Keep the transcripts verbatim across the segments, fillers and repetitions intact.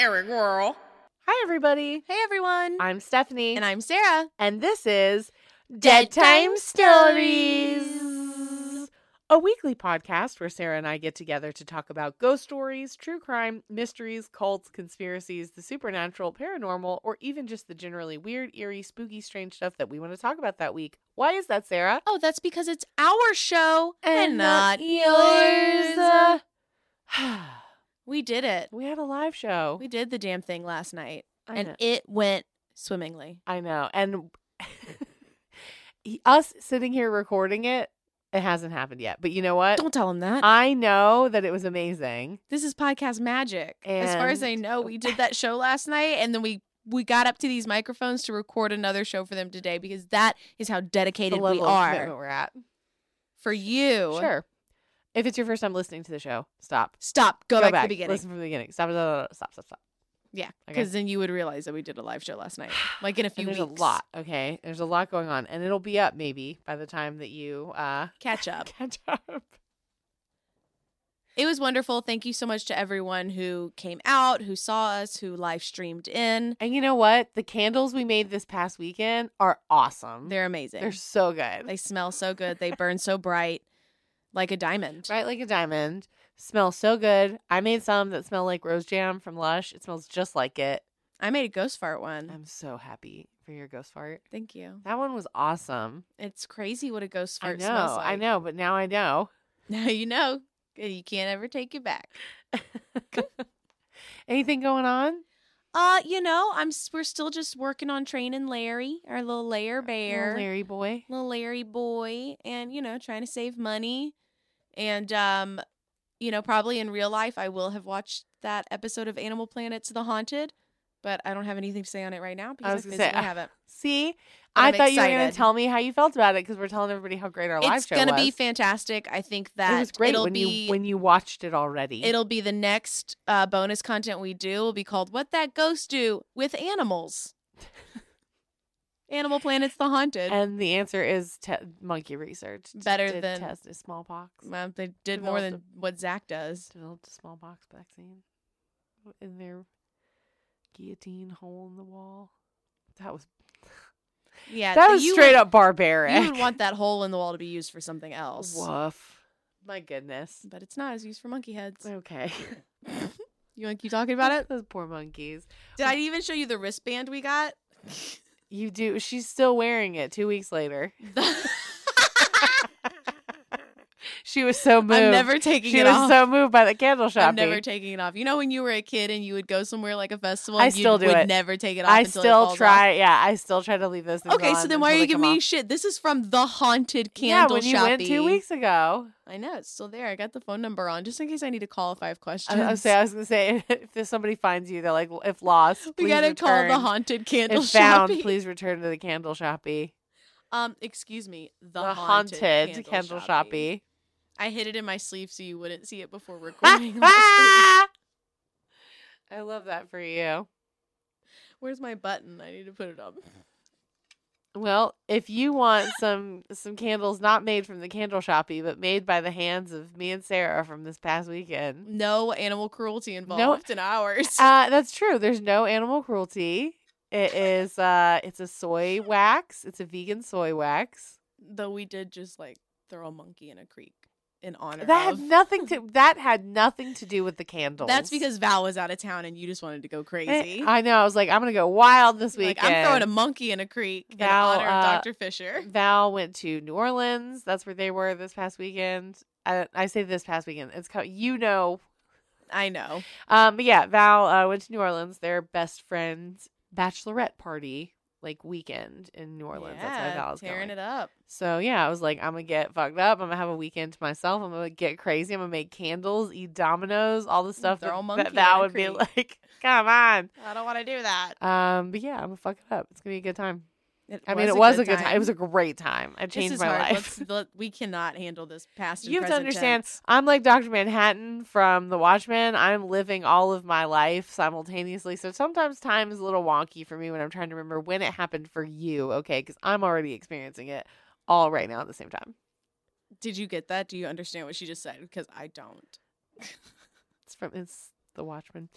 scary girl. Hi, everybody. Hey, everyone. I'm Stephanie. And I'm Sarah. And this is Dead Time Stories, a weekly podcast where Sarah and I get together to talk about ghost stories, true crime, mysteries, cults, conspiracies, the supernatural, paranormal, or even just the generally weird, eerie, spooky, strange stuff that we want to talk about that week. Why is that, Sarah? Oh, that's because it's our show and, and not yours. yours. We did it. We had a live show. We did the damn thing last night. I and know. It went swimmingly. I know. And us sitting here recording it, it hasn't happened yet. But you know what? Don't tell him that. I know that it was amazing. This is podcast magic. And as far as I know, we did that show last night, and then we, we got up to these microphones to record another show for them today, because that is how dedicated the level we are. Of commitment we're at. For you. Sure. If it's your first time listening to the show, stop. Stop. Go, Go back, back to the beginning. Listen from the beginning. Stop, stop, stop, stop. stop. Yeah, because okay. Then you would realize that we did a live show last night. Like in a few and there's weeks. There's a lot, okay? There's a lot going on. And it'll be up maybe by the time that you... Uh, catch up. catch up. It was wonderful. Thank you so much to everyone who came out, who saw us, who live streamed in. And you know what? The candles we made this past weekend are awesome. They're amazing. They're so good. They smell so good. They burn so bright. Like a diamond. Right, like a diamond. Smells so good. I made some that smell like rose jam from Lush. It smells just like it. I made a ghost fart one. I'm so happy for your ghost fart. Thank you. That one was awesome. It's crazy what a ghost fart I know, smells like. I know, but now I know. Now you know. You can't ever take it back. Anything going on? Uh, you know, I'm we're still just working on training Larry, our little lair bear. Little Larry boy. Little Larry boy. And, you know, trying to save money. And, um, you know, probably in real life, I will have watched that episode of Animal Planet's The Haunted. But I don't have anything to say on it right now because I, was I physically say, uh, haven't. See? But I I'm thought excited. You were going to tell me how you felt about it because we're telling everybody how great our it's live show gonna was. It's going to be fantastic. I think that it was great it'll when be you, when you watched it already. It'll be the next uh, bonus content we do. Will be called "What That Ghost Do with Animals." Animal Planet's The Haunted, and the answer is te- monkey research. Better did than test smallpox. Well, they did more than a, what Zach does. Developed a smallpox vaccine in their guillotine hole in the wall. That was. Yeah, that was straight would, up barbaric. You would want that hole in the wall to be used for something else. Woof. My goodness. But it's not. It's used for monkey heads. Okay. You want to keep talking about it? Those poor monkeys. Did I even show you the wristband we got? You do. She's still wearing it two weeks later. She was so moved. I'm never taking she it off. She was so moved by the candle shopping. I'm never taking it off. You know when you were a kid and you would go somewhere like a festival? And I still you do would it. Never take it off I until still it falls try, off. Yeah, I still try to leave those things okay, on so then why are you giving me off. Shit? This is from The Haunted Candle Shopping. Yeah, when shopping. You went two weeks ago. I know. It's still there. I got the phone number on just in case I need to call if I have questions. I was going to say, if somebody finds you, they're like, if lost, please we got to call The Haunted Candle if Shopping. If found, please return to The Candle Shopping. Um, Excuse me. The, the Haunted, haunted Candle, candle Shopping. Shopping. I hid it in my sleeve so you wouldn't see it before recording. I love that for you. Where's my button? I need to put it up. Well, if you want some some candles not made from the candle shoppy, but made by the hands of me and Sarah from this past weekend. No animal cruelty involved no, in ours. Uh, that's true. There's no animal cruelty. It is uh, it's a soy wax. It's a vegan soy wax. Though we did just like throw a monkey in a creek. In honor that of. Had nothing to that had nothing to do with the candles. That's because Val was out of town and you just wanted to go crazy. I know. I was like, I'm gonna go wild this weekend. Like, I'm throwing a monkey in a creek Val, in honor of uh, Doctor Fisher. Val went to New Orleans. That's where they were this past weekend. I, I say this past weekend. It's called, you know. I know. Um, but yeah, Val uh, went to New Orleans. Their best friend's bachelorette party. Like weekend in New Orleans. Yeah, that's how I was tearing going. It up. So yeah, I was like, I'm gonna get fucked up. I'm gonna have a weekend to myself. I'm gonna get crazy. I'm gonna make candles, eat Dominoes, all the stuff that, that Val would be like, come on. I don't want to do that. Um, but yeah, I'm gonna fuck it up. It's gonna be a good time. It I mean, it a was good a good time. time. It was a great time. I changed my hard. life. Let's, we cannot handle this past and you present. You have to understand, tense. I'm like Doctor Manhattan from The Watchmen. I'm living all of my life simultaneously. So sometimes time is a little wonky for me when I'm trying to remember when it happened for you, okay? Because I'm already experiencing it all right now at the same time. Did you get that? Do you understand what she just said? Because I don't. It's from it's The Watchmen.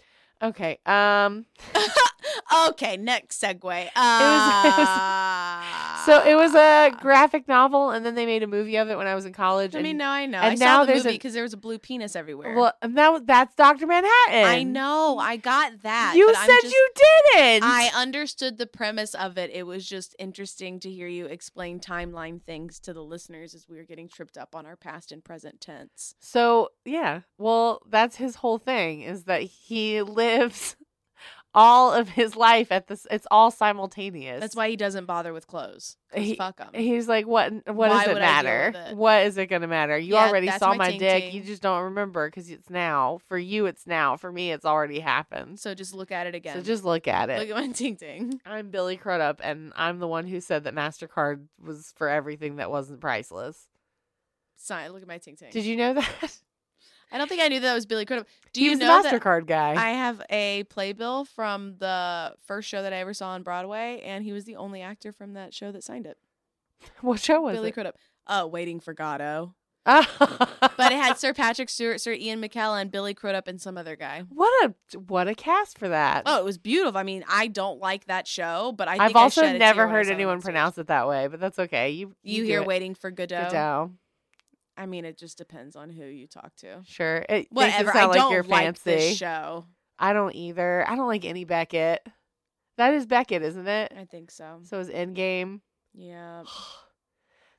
Okay. Um. Okay, next segue. Uh... It was, it was, so it was a graphic novel, and then they made a movie of it when I was in college. I and, mean, now I know. And I now saw the there's movie because there was a blue penis everywhere. Well, now that's Doctor Manhattan. I know. I got that. You said just, you didn't. I understood the premise of it. It was just interesting to hear you explain timeline things to the listeners as we were getting tripped up on our past and present tense. So, yeah. Well, that's his whole thing, is that he lives... all of his life at this, it's all simultaneous. That's why he doesn't bother with clothes. He, fuck him. He's like, what? What why does it matter? It? What is it gonna matter? You yeah, already saw my, my dick. You just don't remember because it's now. For you, it's now. For me, it's already happened. So just look at it again. So just look at it. Look at my ting ting. I'm Billy Crudup, and I'm the one who said that MasterCard was for everything that wasn't priceless. Sign. Look at my ting ting. Did you know that? I don't think I knew that was Billy Crudup. Do you He's know a MasterCard guy? I have a playbill from the first show that I ever saw on Broadway, and he was the only actor from that show that signed it. What show was Billy it? Billy Crudup. Uh, Waiting for Godot. Oh. But it had Sir Patrick Stewart, Sir Ian McKellen, Billy Crudup, and some other guy. What a what a cast for that. Oh, it was beautiful. I mean, I don't like that show, but I think I've also I never heard anyone pronounce it that way, but that's okay. You you, you hear Waiting for Godot. Godot. I mean, it just depends on who you talk to. Sure. It Whatever. It I like don't you're like fancy. This show. I don't either. I don't like any Beckett. That is Beckett, isn't it? I think so. So is Endgame. Yeah.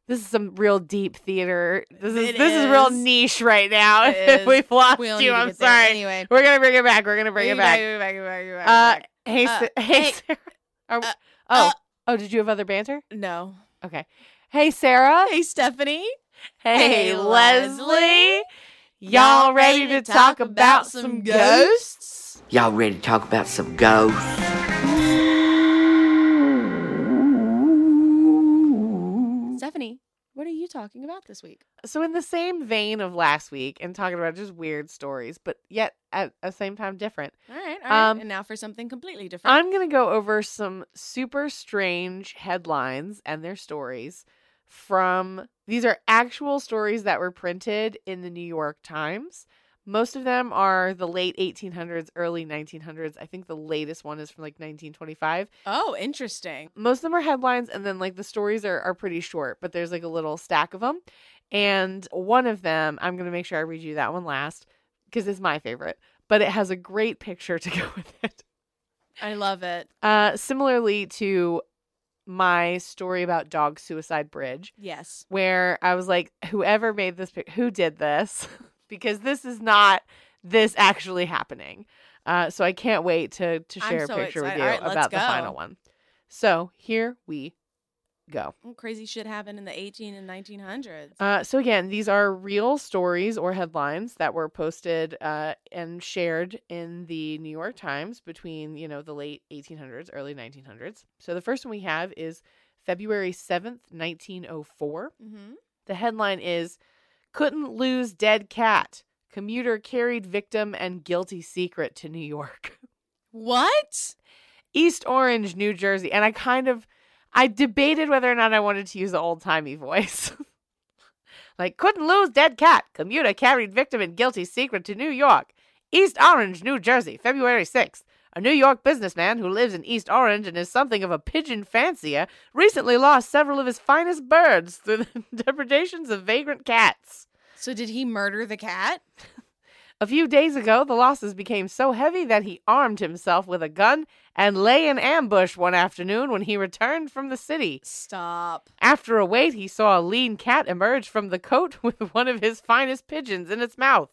This is some real deep theater. This is it this is. is real niche right now. If we've lost we you, I'm sorry. Anyway. We're going to bring it back. We're going to bring it back. Back, back, back, back, uh, back. Hey, uh, si- hey, Sarah. Uh, we- oh. Uh, oh, did you have other banter? No. Okay. Hey, Sarah. Hey, Stephanie. Hey, hey Leslie. Leslie, y'all ready to talk about some ghosts? Y'all ready to talk about some ghosts? Stephanie, what are you talking about this week? So in the same vein of last week and talking about just weird stories, but yet at the same time different. All right, all right. Um, and now for something completely different. I'm going to go over some super strange headlines and their stories. From these are actual stories that were printed in the New York Times. Most of them are the late eighteen hundreds, early nineteen hundreds. I think the latest one is from like nineteen twenty-five. Oh, interesting. Most of them are headlines, and then like the stories are, are pretty short, but there's like a little stack of them. And one of them, I'm going to make sure I read you that one last because it's my favorite, but it has a great picture to go with it. I love it. Uh, similarly to my story about Dog Suicide Bridge. Yes. Where I was like, whoever made this, who did this? Because this is not this actually happening. Uh, so I can't wait to, to share so a picture excited. with you right, about the final one. So here we go. Well, crazy shit happened in the eighteen and nineteen hundreds. Uh, so again, these are real stories or headlines that were posted uh, and shared in the New York Times between, you know, the late eighteen hundreds, early nineteen hundreds. So the first one we have is February seventh, nineteen oh four. Mm-hmm. The headline is, "Couldn't Lose Dead Cat. Commuter Carried Victim and Guilty Secret to New York." What? East Orange, New Jersey. And I kind of... I debated whether or not I wanted to use the old-timey voice. Like, couldn't lose dead cat. Commuter carried victim and guilty secret to New York. East Orange, New Jersey, February sixth. A New York businessman who lives in East Orange and is something of a pigeon fancier recently lost several of his finest birds through the depredations of vagrant cats. So did he murder the cat? A few days ago, the losses became so heavy that he armed himself with a gun and lay in ambush one afternoon when he returned from the city. Stop. After a wait, he saw a lean cat emerge from the coat with one of his finest pigeons in its mouth.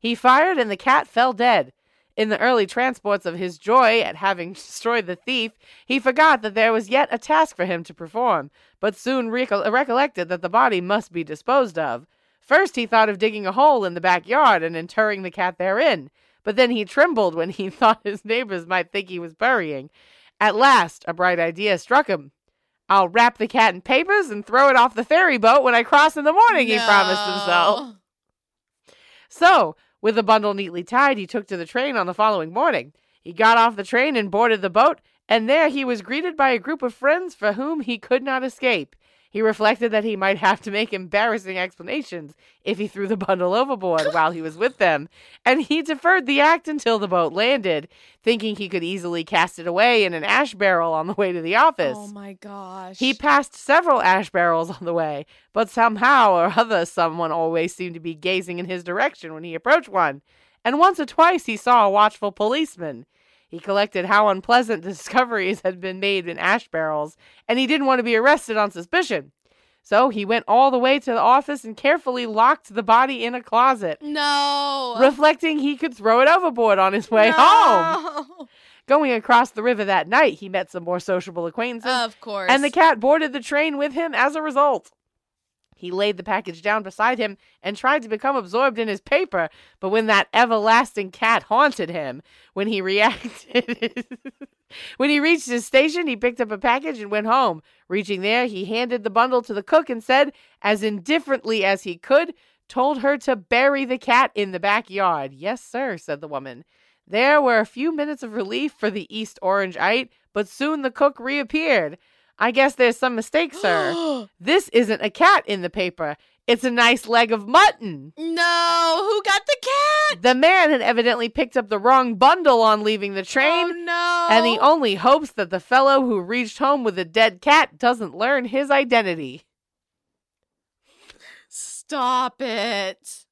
He fired and the cat fell dead. In the early transports of his joy at having destroyed the thief, he forgot that there was yet a task for him to perform, but soon reco- recollected that the body must be disposed of. First, he thought of digging a hole in the backyard and interring the cat therein, but then he trembled when he thought his neighbors might think he was burying. At last, a bright idea struck him. "I'll wrap the cat in papers and throw it off the ferry boat when I cross in the morning," no. he promised himself. So, with the bundle neatly tied, he took to the train on the following morning. He got off the train and boarded the boat, and there he was greeted by a group of friends for whom he could not escape. He reflected that he might have to make embarrassing explanations if he threw the bundle overboard while he was with them, and he deferred the act until the boat landed, thinking he could easily cast it away in an ash barrel on the way to the office. Oh, my gosh. He passed several ash barrels on the way, but somehow or other someone always seemed to be gazing in his direction when he approached one, and once or twice he saw a watchful policeman. He collected how unpleasant discoveries had been made in ash barrels, and he didn't want to be arrested on suspicion. So he went all the way to the office and carefully locked the body in a closet. No! Reflecting he could throw it overboard on his way no. home. Going across the river that night, he met some more sociable acquaintances. Of course. And the cat boarded the train with him as a result. He laid the package down beside him and tried to become absorbed in his paper, but when that everlasting cat haunted him, when he reacted, when he reached his station, he picked up a package and went home. Reaching there, he handed the bundle to the cook and said, as indifferently as he could, told her to bury the cat in the backyard. Yes, sir, said the woman. There were a few minutes of relief for the East Orangeite, but soon the cook reappeared. I guess there's some mistake, sir. This isn't a cat in the paper. It's a nice leg of mutton. No, who got the cat? The man had evidently picked up the wrong bundle on leaving the train. Oh, no. And he only hopes that the fellow who reached home with a dead cat doesn't learn his identity. Stop it.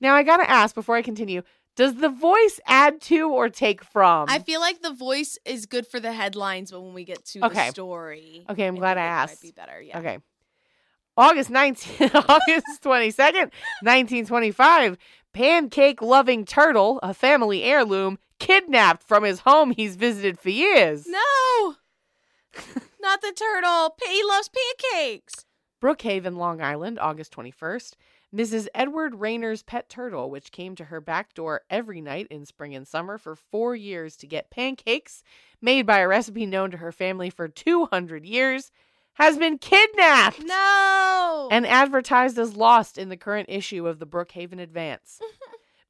Now, I gotta ask before I continue, does the voice add to or take from? I feel like the voice is good for the headlines, but when we get to okay. the story. Okay, I'm glad I asked. Might be better, yeah. Okay. August nineteenth, August twenty-second, nineteen twenty-five, pancake-loving turtle, a family heirloom, kidnapped from his home he's visited for years. No! Not the turtle. He loves pancakes. Brookhaven, Long Island, August twenty-first. Missus Edward Rayner's pet turtle, which came to her back door every night in spring and summer for four years to get pancakes, made by a recipe known to her family for two hundred years, has been kidnapped! No! And advertised as lost in the current issue of the Brookhaven Advance.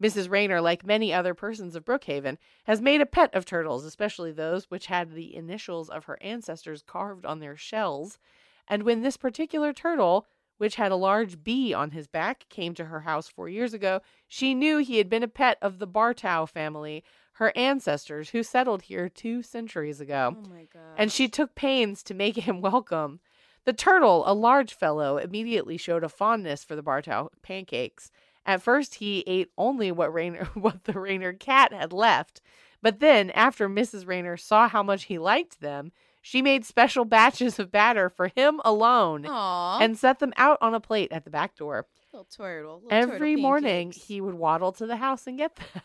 Missus Rayner, like many other persons of Brookhaven, has made a pet of turtles, especially those which had the initials of her ancestors carved on their shells, and when this particular turtle, which had a large bee on his back, came to her house four years ago, she knew he had been a pet of the Bartow family, her ancestors, who settled here two centuries ago. Oh my gosh. And she took pains to make him welcome. The turtle, a large fellow, immediately showed a fondness for the Bartow pancakes. At first, he ate only what Rainer, what the Rainer cat had left. But then, after Missus Rainer saw how much he liked them, she made special batches of batter for him alone. Aww. And set them out on a plate at the back door. Little turtle, little Every turtle morning, pancakes. He would waddle to the house and get them.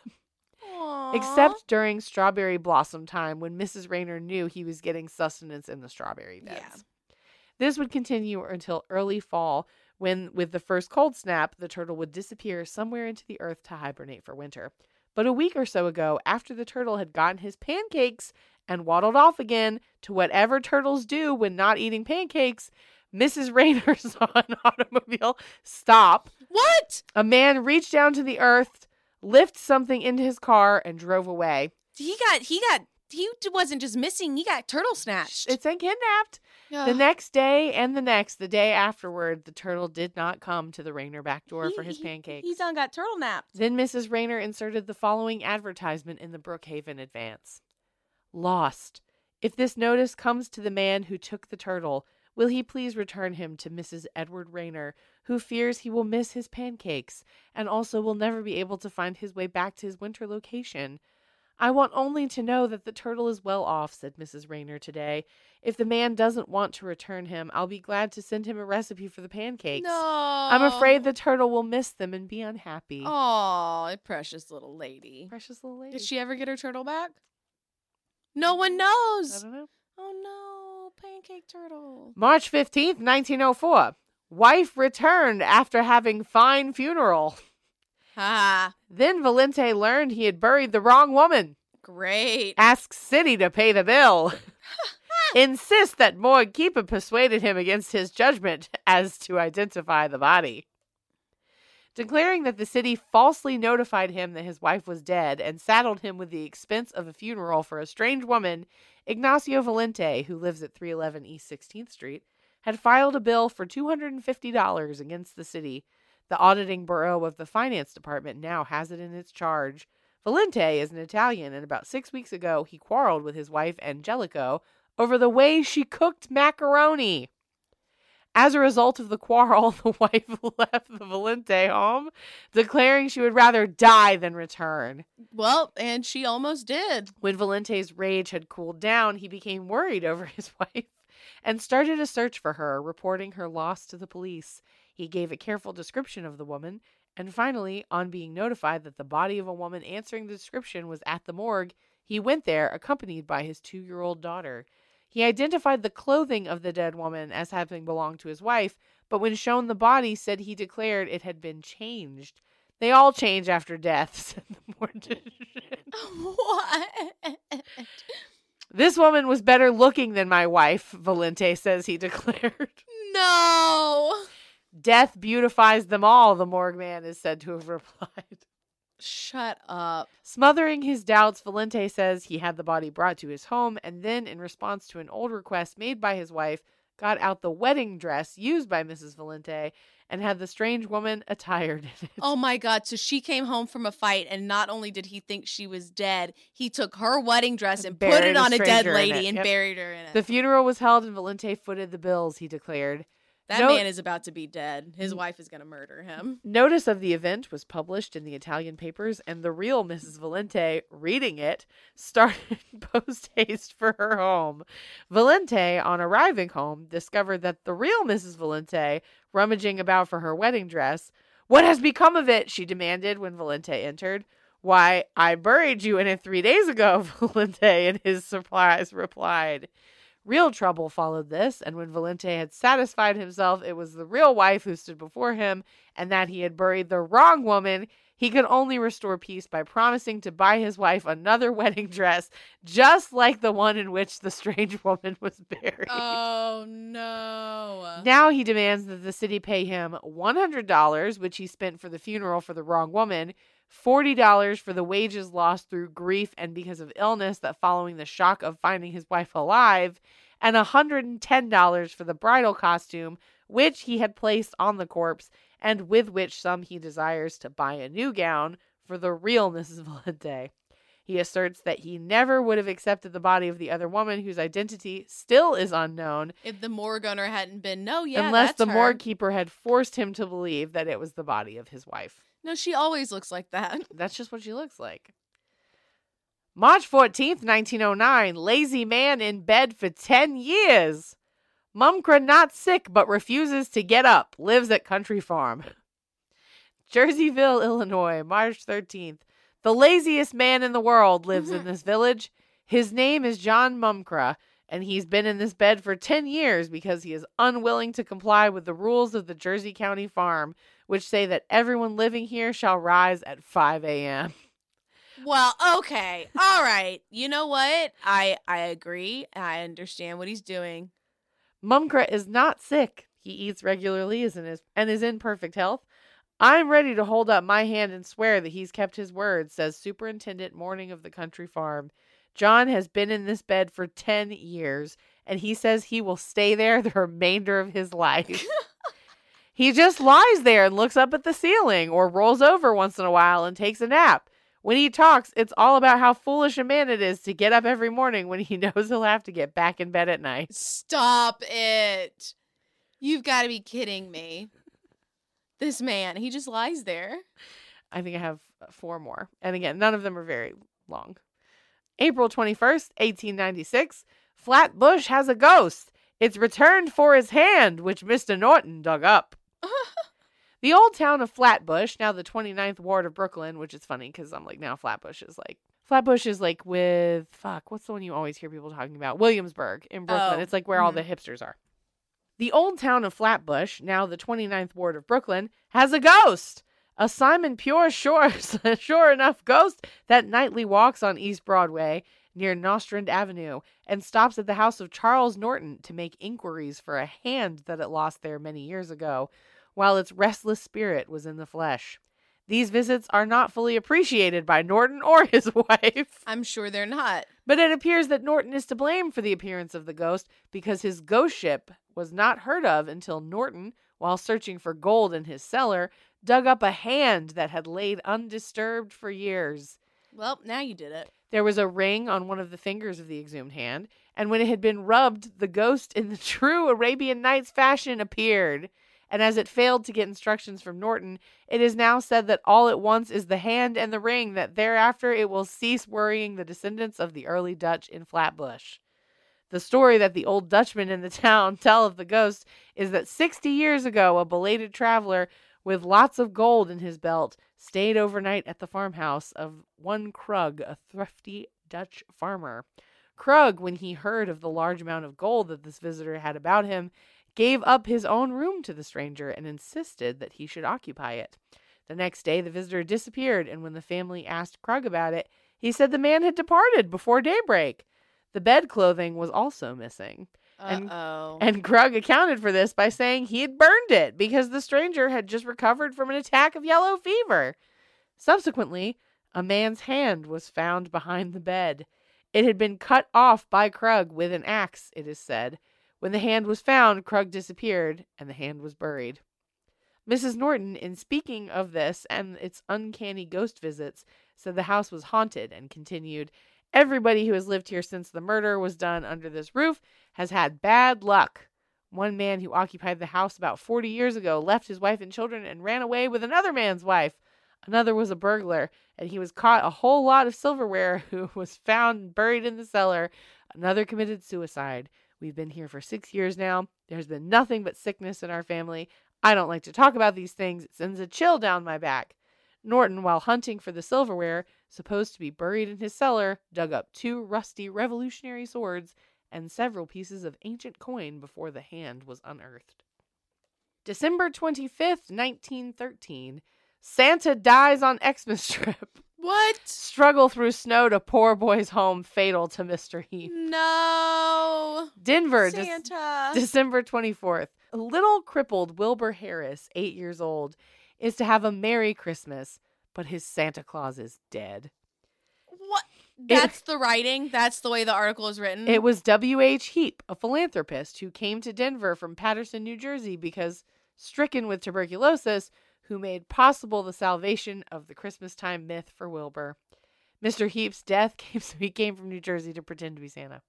Aww. Except during strawberry blossom time, when Missus Rayner knew he was getting sustenance in the strawberry beds. Yeah. This would continue until early fall, when, with the first cold snap, the turtle would disappear somewhere into the earth to hibernate for winter. But a week or so ago, after the turtle had gotten his pancakes and waddled off again to whatever turtles do when not eating pancakes, Missus Rayner saw an automobile stop. What? A man reached down to the earth, lifted something into his car, and drove away. He got, he got, he wasn't just missing, he got turtle snatched. It's and kidnapped. Ugh. The next day and the next, the day afterward, the turtle did not come to the Rayner back door he, for his pancakes. He, he done got turtle napped. Then Missus Rayner inserted the following advertisement in the Brookhaven Advance. Lost. If this notice comes to the man who took the turtle, will he please return him to Missus Edward Rayner, who fears he will miss his pancakes and also will never be able to find his way back to his winter location. I want only to know that the turtle is well off, said Missus Rayner today. If the man doesn't want to return him, I'll be glad to send him a recipe for the pancakes. No. I'm afraid the turtle will miss them and be unhappy. Aw, precious little lady. Precious little lady. Did she ever get her turtle back? No one knows. I don't know. Oh, no. Pancake turtle. March fifteenth, nineteen oh four. Wife returned after having fine funeral. Ha. Then Valente learned he had buried the wrong woman. Great. Asks city to pay the bill. Insists that morgue keeper persuaded him against his judgment as to identify the body. Declaring that the city falsely notified him that his wife was dead and saddled him with the expense of a funeral for a strange woman, Ignacio Valente, who lives at three eleven East sixteenth Street, had filed a bill for two hundred fifty dollars against the city. The auditing bureau of the finance department now has it in its charge. Valente is an Italian, and about six weeks ago, he quarreled with his wife, Angelico, over the way she cooked macaroni. As a result of the quarrel, the wife left the Valente home, declaring she would rather die than return. Well, and she almost did. When Valente's rage had cooled down, he became worried over his wife and started a search for her, reporting her loss to the police. He gave a careful description of the woman, and finally, on being notified that the body of a woman answering the description was at the morgue, he went there accompanied by his two-year-old daughter. He identified the clothing of the dead woman as having belonged to his wife, but when shown the body, said he declared it had been changed. They all change after death, said the mortician. What? This woman was better looking than my wife, Valente says he declared. No. Death beautifies them all, the morgue man is said to have replied. Shut up. Smothering his doubts, Valente says he had the body brought to his home and then, in response to an old request made by his wife, got out the wedding dress used by Missus Valente and had the strange woman attired in it. Oh my God. So she came home from a fight, and not only did he think she was dead, he took her wedding dress and, and put it on a dead lady and yep. buried her in it. The funeral was held and Valente footed the bills, he declared. That no- man is about to be dead. His wife is going to murder him. Notice of the event was published in the Italian papers, and the real Missus Valente, reading it, started post-haste for her home. Valente, on arriving home, discovered that the real Missus Valente, rummaging about for her wedding dress, "What has become of it?" she demanded when Valente entered. "Why, I buried you in it three days ago," Valente, in his surprise, replied. Real trouble followed this, and when Valente had satisfied himself it was the real wife who stood before him and that he had buried the wrong woman, he could only restore peace by promising to buy his wife another wedding dress, just like the one in which the strange woman was buried. Oh, no. Now he demands that the city pay him one hundred dollars, which he spent for the funeral for the wrong woman, forty dollars for the wages lost through grief and because of illness that following the shock of finding his wife alive, and one hundred ten dollars for the bridal costume, which he had placed on the corpse, and with which sum he desires to buy a new gown for the real Missus Valente. He asserts that he never would have accepted the body of the other woman, whose identity still is unknown. If the morgue owner hadn't been, no, yeah, unless that's the her. morgue keeper had forced him to believe that it was the body of his wife. No, she always looks like that. That's just what she looks like. March fourteenth, nineteen oh nine. Lazy man in bed for ten years. Mumcra not sick but refuses to get up. Lives at country farm. Jerseyville, Illinois, March thirteenth. The laziest man in the world lives in this village. His name is John Mumcra, and he's been in this bed for ten years because he is unwilling to comply with the rules of the Jersey County Farm, which say that everyone living here shall rise at five a.m. Well, okay. All right. You know what? I, I agree. I understand what he's doing. Mumcra is not sick. He eats regularly is in his, and is in perfect health. I'm ready to hold up my hand and swear that he's kept his word, says Superintendent Morning of the Country Farm. John has been in this bed for ten years, and he says he will stay there the remainder of his life. He just lies there and looks up at the ceiling or rolls over once in a while and takes a nap. When he talks, it's all about how foolish a man it is to get up every morning when he knows he'll have to get back in bed at night. Stop it. You've got to be kidding me. This man, he just lies there. I think I have four more. And again, none of them are very long. April twenty-first, eighteen ninety-six. Flatbush has a ghost. It's returned for his hand, which Mister Norton dug up. The old town of Flatbush, now the twenty-ninth ward of Brooklyn, which is funny because I'm like, now Flatbush is like, Flatbush is like with, fuck, what's the one you always hear people talking about? Williamsburg in Brooklyn. Oh. It's like where mm-hmm. all the hipsters are. The old town of Flatbush, now the twenty-ninth ward of Brooklyn, has a ghost. A Simon Pure sure, sure enough ghost that nightly walks on East Broadway near Nostrand Avenue and stops at the house of Charles Norton to make inquiries for a hand that it lost there many years ago, while its restless spirit was in the flesh. These visits are not fully appreciated by Norton or his wife. I'm sure they're not. But it appears that Norton is to blame for the appearance of the ghost because his ghost ship was not heard of until Norton, while searching for gold in his cellar, dug up a hand that had laid undisturbed for years. Well, now you did it. There was a ring on one of the fingers of the exhumed hand, and when it had been rubbed, the ghost in the true Arabian Nights fashion appeared. And as it failed to get instructions from Norton, it is now said that all it wants is the hand and the ring, that thereafter it will cease worrying the descendants of the early Dutch in Flatbush. The story that the old Dutchmen in the town tell of the ghost is that sixty years ago, a belated traveler with lots of gold in his belt stayed overnight at the farmhouse of one Krug, a thrifty Dutch farmer. Krug, when he heard of the large amount of gold that this visitor had about him, gave up his own room to the stranger and insisted that he should occupy it. The next day, the visitor disappeared, and when the family asked Krug about it, he said the man had departed before daybreak. The bed clothing was also missing. Uh-oh. And, and Krug accounted for this by saying he had burned it because the stranger had just recovered from an attack of yellow fever. Subsequently, a man's hand was found behind the bed. It had been cut off by Krug with an axe, it is said. When the hand was found, Krug disappeared, and the hand was buried. Missus Norton, in speaking of this and its uncanny ghost visits, said the house was haunted and continued, "Everybody who has lived here since the murder was done under this roof has had bad luck. One man who occupied the house about forty years ago left his wife and children and ran away with another man's wife. Another was a burglar, and he was caught a whole lot of silverware who was found buried in the cellar. Another committed suicide. We've been here for six years now. There's been nothing but sickness in our family. I don't like to talk about these things. It sends a chill down my back." Norton, while hunting for the silverware, supposed to be buried in his cellar, dug up two rusty revolutionary swords and several pieces of ancient coin before the hand was unearthed. December twenty-fifth, nineteen thirteen, Santa dies on Xmas trip. What? Struggle through snow to poor boy's home, fatal to Mister Heap. No. Denver, Santa. De- December twenty-fourth. Little crippled Wilbur Harris, eight years old, is to have a Merry Christmas, but his Santa Claus is dead. What? That's it, the writing? That's the way the article is written? It was W H Heap, a philanthropist who came to Denver from Paterson, New Jersey, because stricken with tuberculosis, who made possible the salvation of the Christmas time myth for Wilbur. Mister Heap's death came, so he came from New Jersey to pretend to be Santa.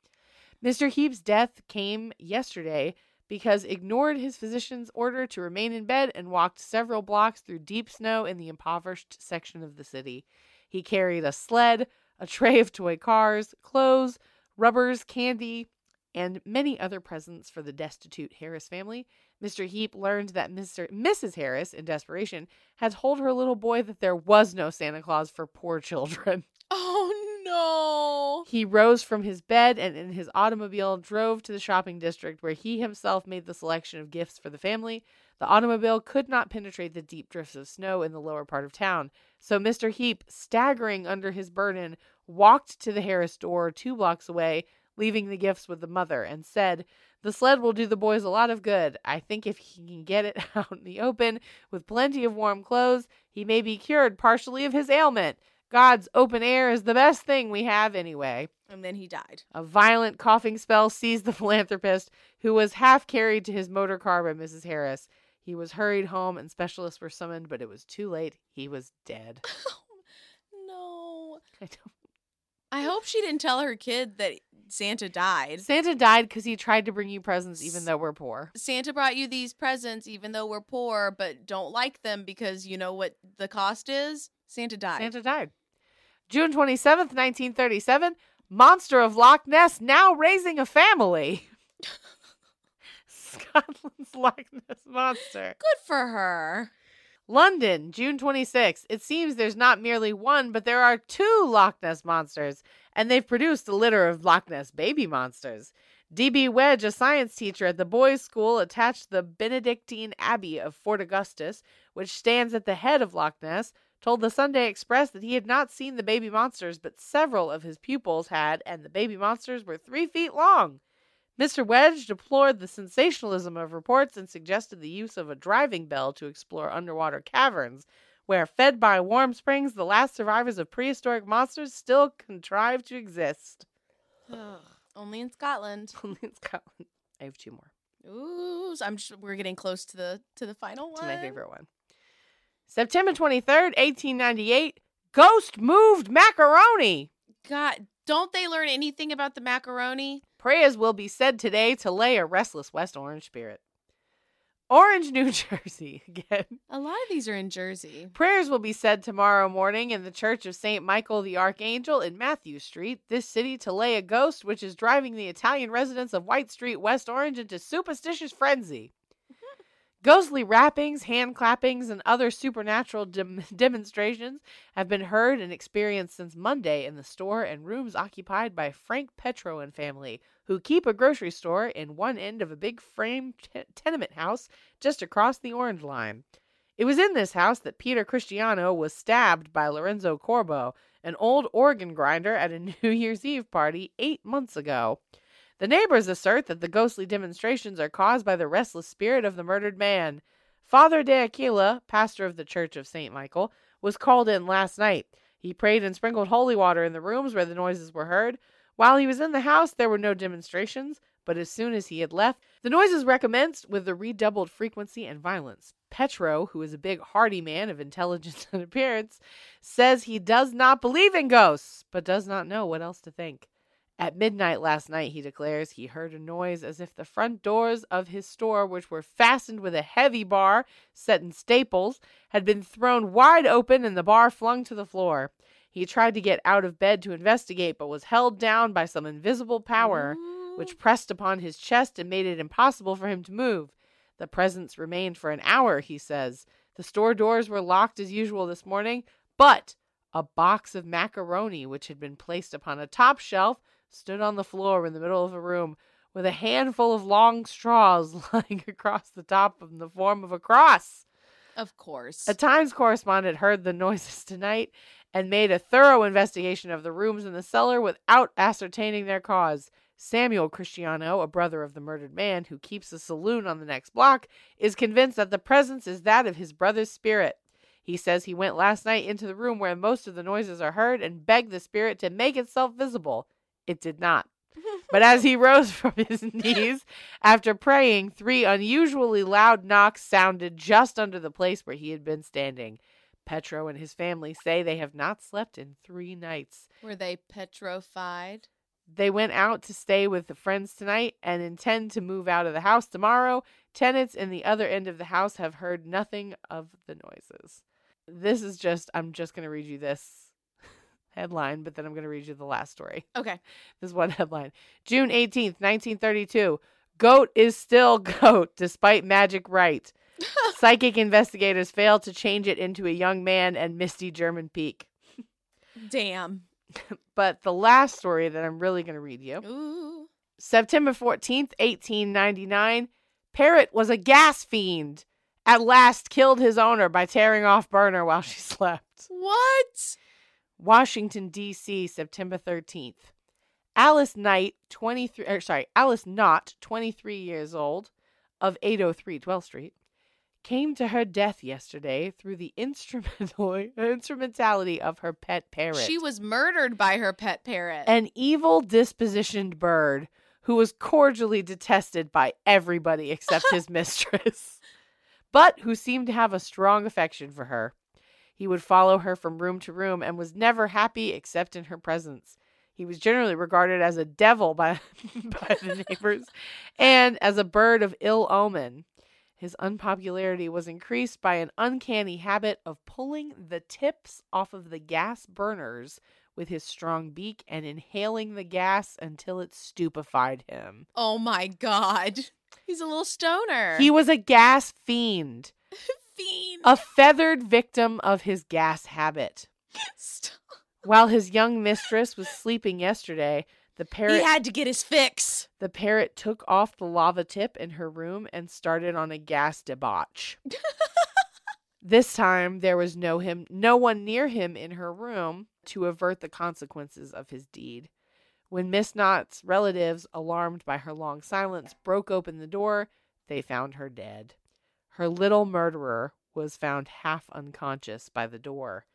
Mister Heap's death came yesterday because ignored his physician's order to remain in bed and walked several blocks through deep snow in the impoverished section of the city. He carried a sled, a tray of toy cars, clothes, rubbers, candy, and many other presents for the destitute Harris family. Mister Heap learned that Mister Missus Harris, in desperation, had told her little boy that there was no Santa Claus for poor children. Oh, no. He rose from his bed and in his automobile drove to the shopping district where he himself made the selection of gifts for the family. The automobile could not penetrate the deep drifts of snow in the lower part of town, so Mister Heap, staggering under his burden, walked to the Harris door two blocks away, leaving the gifts with the mother, and said, "The sled will do the boys a lot of good. I think if he can get it out in the open with plenty of warm clothes, he may be cured partially of his ailment. God's open air is the best thing we have anyway." And then he died. A violent coughing spell seized the philanthropist, who was half carried to his motor car by Missus Harris. He was hurried home, and specialists were summoned, but it was too late. He was dead. No. I don't. I hope she didn't tell her kid that Santa died. Santa died because he tried to bring you presents even though we're poor. Santa brought you these presents even though we're poor, but don't like them because you know what the cost is? Santa died. Santa died. June twenty-seventh, nineteen thirty-seven, monster of Loch Ness now raising a family. Scotland's Loch Ness monster. Good for her. London, June twenty-sixth. It seems there's not merely one, but there are two Loch Ness monsters, and they've produced a litter of Loch Ness baby monsters. D B Wedge, a science teacher at the boys' school attached to the Benedictine Abbey of Fort Augustus, which stands at the head of Loch Ness, told the Sunday Express that he had not seen the baby monsters, but several of his pupils had, and the baby monsters were three feet long. Mister Wedge deplored the sensationalism of reports and suggested the use of a driving bell to explore underwater caverns, where, fed by warm springs, the last survivors of prehistoric monsters still contrive to exist. Ugh, only in Scotland. Only in Scotland. I have two more. Ooh, so I'm sure we're getting close to the to the final one. To my favorite one. September twenty-third, eighteen ninety-eight, ghost moved macaroni. God, don't they learn anything about the macaroni? Prayers will be said today to lay a restless West Orange spirit. Orange, New Jersey, again. A lot of these are in Jersey. Prayers will be said tomorrow morning in the Church of Saint Michael the Archangel in Matthew Street, this city, to lay a ghost which is driving the Italian residents of White Street, West Orange, into superstitious frenzy. Ghostly rappings, hand clappings, and other supernatural dem- demonstrations have been heard and experienced since Monday in the store and rooms occupied by Frank Petro and family, who keep a grocery store in one end of a big frame t- tenement house just across the Orange Line. It was in this house that Peter Cristiano was stabbed by Lorenzo Corbo, an old organ grinder, at a New Year's Eve party eight months ago. The neighbors assert that the ghostly demonstrations are caused by the restless spirit of the murdered man. Father de Aquila, pastor of the Church of Saint Michael, was called in last night. He prayed and sprinkled holy water in the rooms where the noises were heard. While he was in the house, there were no demonstrations, but as soon as he had left, the noises recommenced with the redoubled frequency and violence. Petro, who is a big, hearty man of intelligence and appearance, says he does not believe in ghosts, but does not know what else to think. At midnight last night, he declares, he heard a noise as if the front doors of his store, which were fastened with a heavy bar set in staples, had been thrown wide open and the bar flung to the floor. He tried to get out of bed to investigate, but was held down by some invisible power, which pressed upon his chest and made it impossible for him to move. The presence remained for an hour, he says. The store doors were locked as usual this morning, but a box of macaroni, which had been placed upon a top shelf, stood on the floor in the middle of a room with a handful of long straws lying across the top in the form of a cross. Of course. A Times correspondent heard the noises tonight and made a thorough investigation of the rooms in the cellar without ascertaining their cause. Samuel Cristiano, a brother of the murdered man who keeps a saloon on the next block, is convinced that the presence is that of his brother's spirit. He says he went last night into the room where most of the noises are heard and begged the spirit to make itself visible. It did not. But as he rose from his knees after praying, three unusually loud knocks sounded just under the place where he had been standing. Petro and his family say they have not slept in three nights. Were they petrified? They went out to stay with the friends tonight and intend to move out of the house tomorrow. Tenants in the other end of the house have heard nothing of the noises. This is just, I'm just going to read you this headline, but then I'm going to read you the last story. Okay. This one headline. June eighteenth, nineteen thirty-two. Goat is still goat, despite magic rite. Psychic investigators failed to change it into a young man and misty German peak. Damn. But the last story that I'm really going to read you. Ooh. September fourteenth, eighteen ninety-nine. Parrot was a gas fiend. At last killed his owner by tearing off burner while she slept. What? Washington, D C, September thirteenth. Alice Knight, twenty-three, or sorry, Alice Knott, twenty-three years old, of eight oh three twelfth Street, came to her death yesterday through the instrumental, instrumentality of her pet parrot. She was murdered by her pet parrot. An evil dispositioned bird who was cordially detested by everybody except his mistress, but who seemed to have a strong affection for her. He would follow her from room to room and was never happy except in her presence. He was generally regarded as a devil by, by the neighbors and as a bird of ill omen. His unpopularity was increased by an uncanny habit of pulling the tips off of the gas burners with his strong beak and inhaling the gas until it stupefied him. Oh my God. He's a little stoner. He was a gas fiend. Fiend. A feathered victim of his gas habit. Stop. While his young mistress was sleeping yesterday, the parrot... He had to get his fix. The parrot took off the lava tip in her room and started on a gas debauch. This time, there was no him, no one near him in her room to avert the consequences of his deed. When Miss Knott's relatives, alarmed by her long silence, broke open the door, they found her dead. Her little murderer was found half unconscious by the door.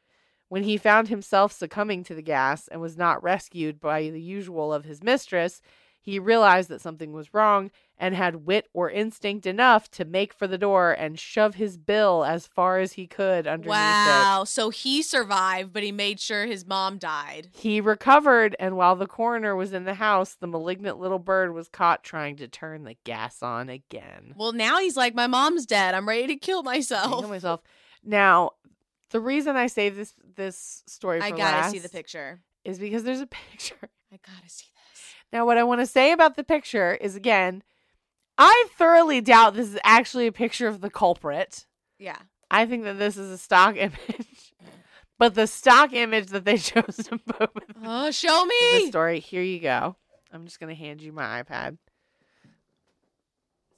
When he found himself succumbing to the gas and was not rescued by the usual of his mistress, he realized that something was wrong and had wit or instinct enough to make for the door and shove his bill as far as he could underneath wow. it. Wow, so he survived, but he made sure his mom died. He recovered, and while the coroner was in the house, the malignant little bird was caught trying to turn the gas on again. Well, now he's like, my mom's dead. I'm ready to kill myself. Kill myself. Now, the reason I saved this, this story for I gotta last see the picture. Is because there's a picture. I gotta see that. Now, what I want to say about the picture is, again, I thoroughly doubt this is actually a picture of the culprit. Yeah. I think that this is a stock image. But the stock image that they chose to put with oh, show me! The story. Here you go. I'm just going to hand you my iPad.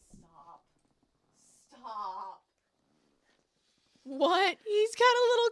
Stop. Stop. What? He's got a little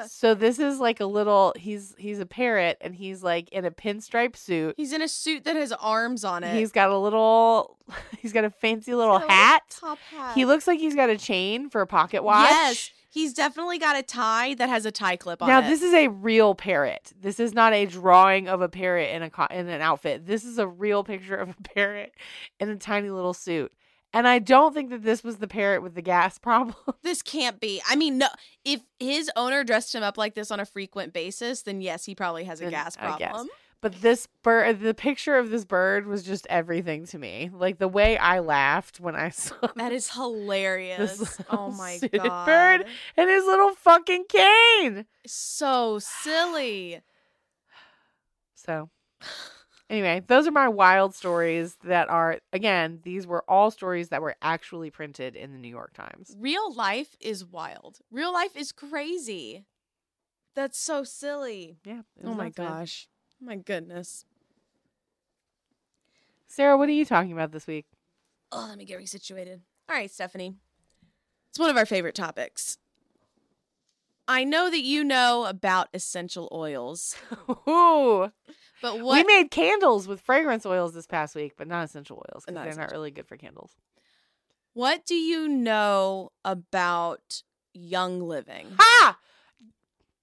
cane. So this is like a little, he's he's a parrot, and he's like in a pinstripe suit. He's in a suit that has arms on it. He's got a little, he's got a fancy little hat. Little top hat. He looks like he's got a chain for a pocket watch. Yes, he's definitely got a tie that has a tie clip on now, it. Now, this is a real parrot. This is not a drawing of a parrot in a co- in an outfit. This is a real picture of a parrot in a tiny little suit. And I don't think that this was the parrot with the gas problem. This can't be. I mean, no. If his owner dressed him up like this on a frequent basis, then yes, he probably has a then, gas problem. But this bird, the picture of this bird was just everything to me. Like the way I laughed when I saw that is hilarious. Oh my god, bird and his little fucking cane. So silly. So. Anyway, those are my wild stories that are, again, these were all stories that were actually printed in the New York Times. Real life is wild. Real life is crazy. That's so silly. Yeah. Oh, my gosh. Good. My goodness. Sarah, what are you talking about this week? Oh, let me get resituated. All right, Stephanie. It's one of our favorite topics. I know that you know about essential oils. Ooh. But what... We made candles with fragrance oils this past week, but not essential oils because they're not really good for candles. What do you know about Young Living? Ha!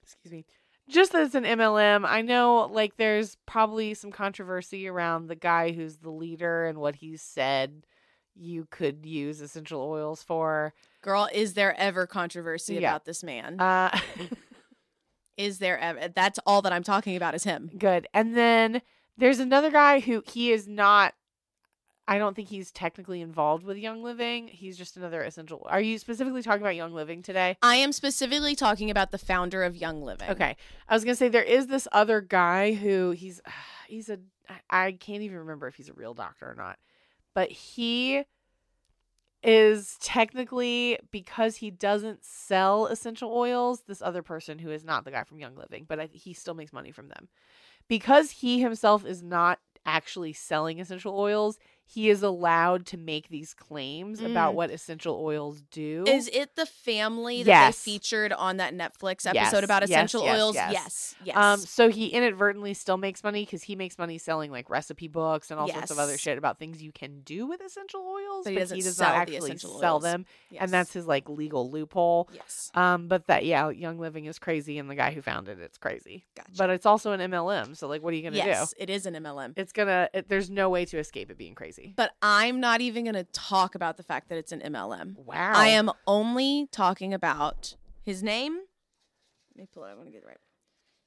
Excuse me. Just that it's an M L M. I know, like, there's probably some controversy around the guy who's the leader and what he said you could use essential oils for. Girl, is there ever controversy yeah. about this man? Uh Is there ever? That's all that I'm talking about is him. Good. And then there's another guy who he is not, I don't think he's technically involved with Young Living. He's just another essential. Are you specifically talking about Young Living today? I am specifically talking about the founder of Young Living. Okay. I was going to say there is this other guy who he's, he's a, I can't even remember if he's a real doctor or not, but he is technically, because he doesn't sell essential oils, this other person who is not the guy from Young Living, but I, he still makes money from them. Because he himself is not actually selling essential oils, he is allowed to make these claims mm. about what essential oils do. Is it the family that yes. they featured on that Netflix episode yes. about essential yes, yes, oils? Yes. yes, yes. Um. So he inadvertently still makes money because he makes money selling like recipe books and all yes. sorts of other shit about things you can do with essential oils, but he, but he does not actually the sell oils. them, yes. and that's his like legal loophole. Yes. Um. But that yeah, Young Living is crazy, and the guy who founded it's crazy. Gotcha. But it's also an M L M, so like, what are you gonna yes, do? Yes, it is an M L M. It's gonna. It, there's no way to escape it being crazy. But I'm not even going to talk about the fact that it's an M L M. Wow. I am only talking about his name. Let me pull it. I want to get it right.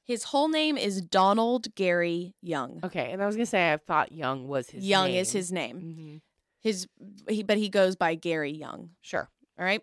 His whole name is Donald Gary Young. Okay. And I was going to say, I thought Young was his Young name. Young is his name. Mm-hmm. His, he, but he goes by Gary Young. Sure. All right.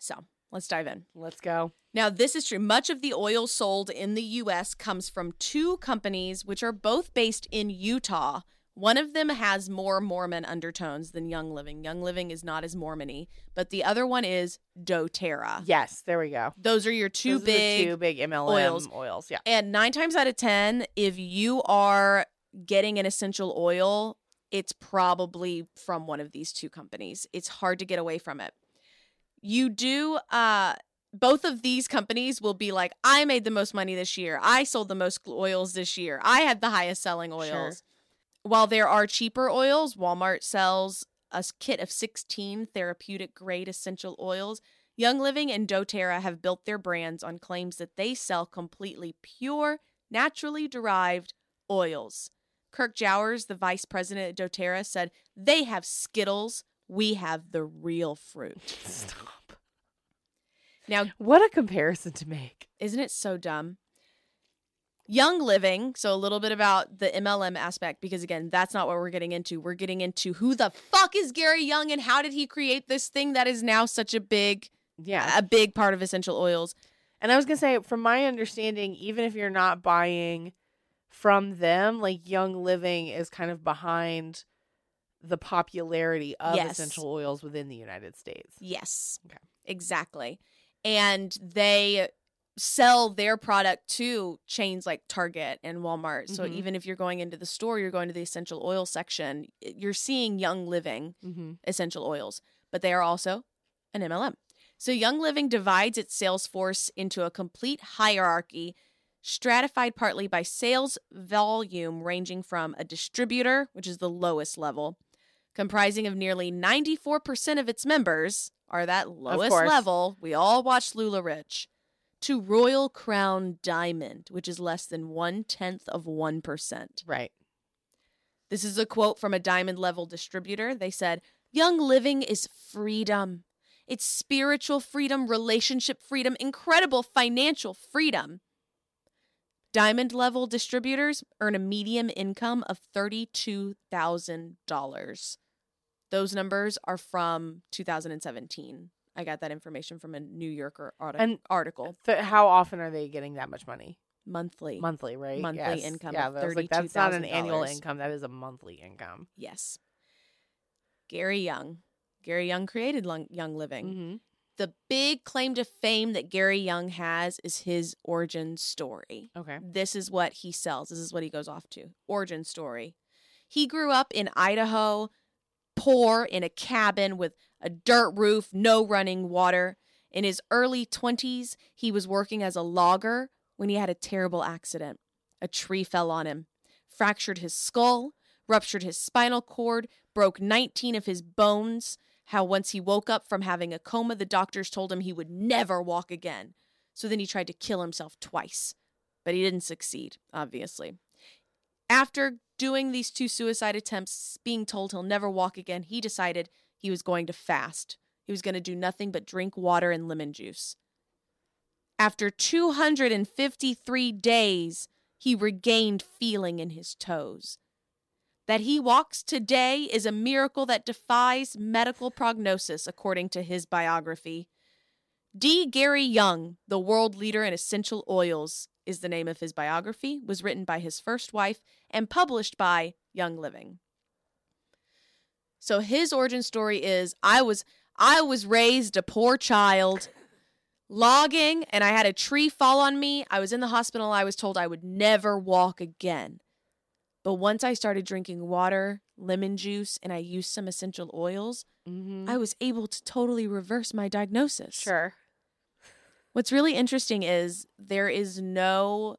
So let's dive in. Let's go. Now, this is true. Much of the oil sold in the U S comes from two companies, which are both based in Utah. One of them has more Mormon undertones than Young Living. Young Living is not as Mormon-y, but the other one is doTERRA. Yes, there we go. Those are your two Those big are the two big M L M oils. oils. Yeah. And nine times out of ten, if you are getting an essential oil, it's probably from one of these two companies. It's hard to get away from it. You do uh, both of these companies will be like, I made the most money this year. I sold the most oils this year. I had the highest selling oils. Sure. While there are cheaper oils, Walmart sells a kit of sixteen therapeutic grade essential oils. Young Living and doTERRA have built their brands on claims that they sell completely pure, naturally derived oils. Kirk Jowers, the vice president at doTERRA, said, "They have Skittles. We have the real fruit." Stop. Now, what a comparison to make. Isn't it so dumb? Young Living, so a little bit about the M L M aspect, because again, that's not what we're getting into. We're getting into who the fuck is Gary Young and how did he create this thing that is now such a big, yeah, a big part of essential oils. And I was going to say, from my understanding, even if you're not buying from them, like Young Living is kind of behind the popularity of yes. essential oils within the United States. Yes. Okay. Exactly. And they sell their product to chains like Target and Walmart. So mm-hmm. even if you're going into the store, you're going to the essential oil section, you're seeing Young Living mm-hmm. essential oils, but they are also an M L M. So Young Living divides its sales force into a complete hierarchy, stratified partly by sales volume, ranging from a distributor, which is the lowest level, comprising of nearly ninety-four percent of its members are that lowest level. We all watched Lula Rich. To Royal Crown Diamond, which is less than one-tenth of one percent. Right. This is a quote from a diamond-level distributor. They said, "Young Living is freedom. It's spiritual freedom, relationship freedom, incredible financial freedom." Diamond-level distributors earn a median income of thirty-two thousand dollars. Those numbers are from two thousand seventeen. I got that information from a New Yorker article. Th- how often are they getting that much money? Monthly. Monthly, right? Monthly yes. income yeah, of thirty-two thousand dollars. Like, that's not an annual income. That is a monthly income. Yes. Gary Young. Gary Young created Young Living. Mm-hmm. The big claim to fame that Gary Young has is his origin story. Okay. This is what he sells. This is what he goes off to. Origin story. He grew up in Idaho, poor, in a cabin with a dirt roof, no running water. In his early twenties, he was working as a logger when he had a terrible accident. A tree fell on him, fractured his skull, ruptured his spinal cord, broke nineteen of his bones. How once he woke up from having a coma, the doctors told him he would never walk again. So then he tried to kill himself twice, but he didn't succeed, obviously. After doing these two suicide attempts, being told he'll never walk again, he decided he was going to fast. He was going to do nothing but drink water and lemon juice. After two hundred fifty-three days, he regained feeling in his toes. That he walks today is a miracle that defies medical prognosis, according to his biography. D. Gary Young, the world leader in essential oils, is the name of his biography, was written by his first wife and published by Young Living. So his origin story is, I was I was raised a poor child, logging, and I had a tree fall on me. I was in the hospital. I was told I would never walk again. But once I started drinking water, lemon juice, and I used some essential oils, mm-hmm. I was able to totally reverse my diagnosis. Sure. What's really interesting is there is no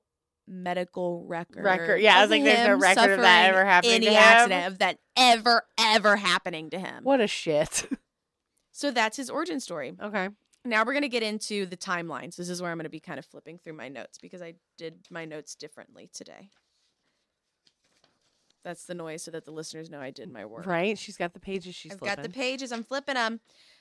medical record. Record, yeah. I was like, there's no record of that ever happening to him. Any accident of that ever, ever happening to him. What a shit. So that's his origin story. Okay. Now we're going to get into the timelines. This is where I'm going to be kind of flipping through my notes because I did my notes differently today. That's the noise so that the listeners know I did my work. Right? She's got the pages she's I've flipping. I've got the pages. I'm flipping them.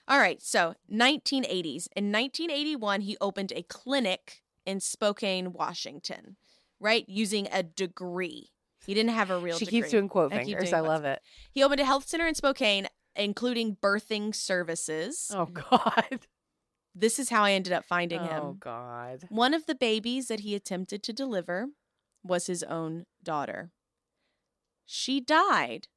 All right. So nineteen eighties. In nineteen eighty-one, he opened a clinic in Spokane, Washington. Right? Using a degree. He didn't have a real she degree. She keeps doing quote I fingers. Doing I love quotes. It. He opened a health center in Spokane, including birthing services. Oh, God. This is how I ended up finding oh, him. Oh, God. One of the babies that he attempted to deliver was his own daughter. She died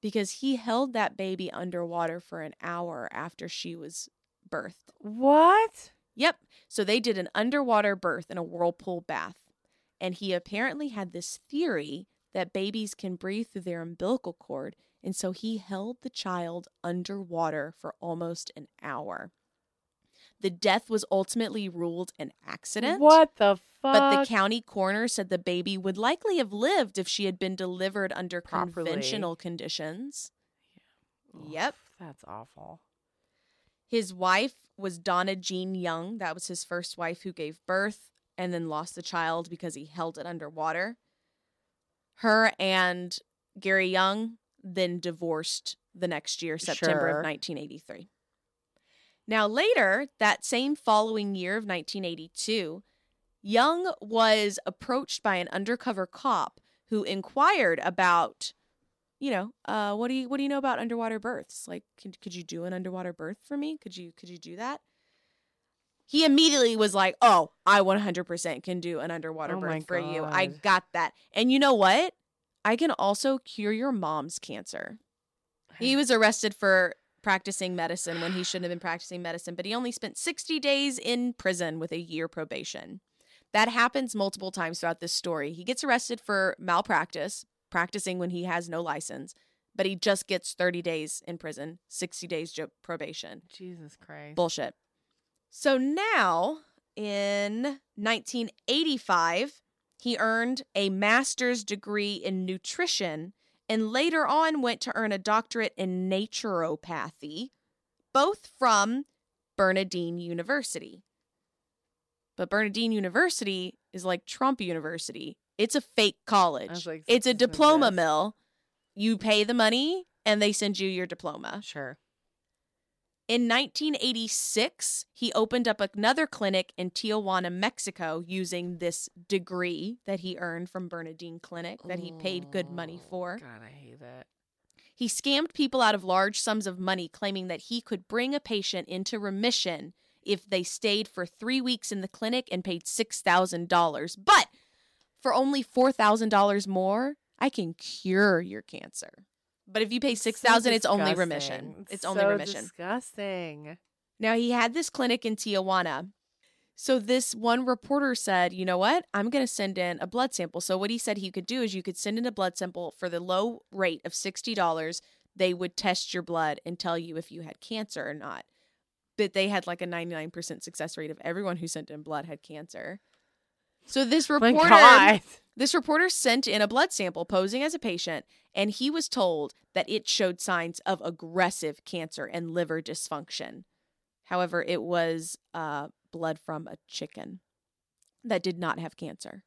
because he held that baby underwater for an hour after she was birthed. What? Yep. So they did an underwater birth in a whirlpool bath. And he apparently had this theory that babies can breathe through their umbilical cord. And so he held the child underwater for almost an hour. The death was ultimately ruled an accident. What the fuck? But the county coroner said the baby would likely have lived if she had been delivered under properly. Conventional conditions. Yeah. Yep. That's awful. His wife was Donna Jean Young. That was his first wife, who gave birth and then lost the child because he held it underwater. Her and Gary Young then divorced the next year, September sure. of nineteen eighty-three. Now, later, that same following year of nineteen eighty-two, Young was approached by an undercover cop who inquired about, you know, uh, what do you what do you know about underwater births? Like, could, could you do an underwater birth for me? Could you could you do that? He immediately was like, "Oh, I one hundred percent can do an underwater oh birth for God. you. I got that. And you know what? I can also cure your mom's cancer." He was arrested for practicing medicine when he shouldn't have been practicing medicine, but he only spent sixty days in prison with a year probation. That happens multiple times throughout this story. He gets arrested for malpractice, practicing when he has no license, but he just gets thirty days in prison, sixty days jo- probation. Jesus Christ. Bullshit. So now, in nineteen eighty-five, he earned a master's degree in nutrition and later on went to earn a doctorate in naturopathy, both from Bernadine University. But Bernadine University is like Trump University. It's a fake college. Like, it's a diploma this. mill. You pay the money and they send you your diploma. Sure. In nineteen eighty-six, he opened up another clinic in Tijuana, Mexico, using this degree that he earned from Bernadine Clinic that he paid good money for. God, I hate that. He scammed people out of large sums of money, claiming that he could bring a patient into remission if they stayed for three weeks in the clinic and paid six thousand dollars. But for only four thousand dollars more, I can cure your cancer. But if you pay six thousand dollars, so it's only remission. It's, it's only so remission. Disgusting. Now, he had this clinic in Tijuana. So this one reporter said, you know what? I'm going to send in a blood sample. So what he said he could do is you could send in a blood sample for the low rate of sixty dollars. They would test your blood and tell you if you had cancer or not. But they had like a ninety-nine percent success rate of everyone who sent in blood had cancer. So this reporter, My God. this reporter sent in a blood sample posing as a patient, and he was told that it showed signs of aggressive cancer and liver dysfunction. However, it was uh, blood from a chicken that did not have cancer.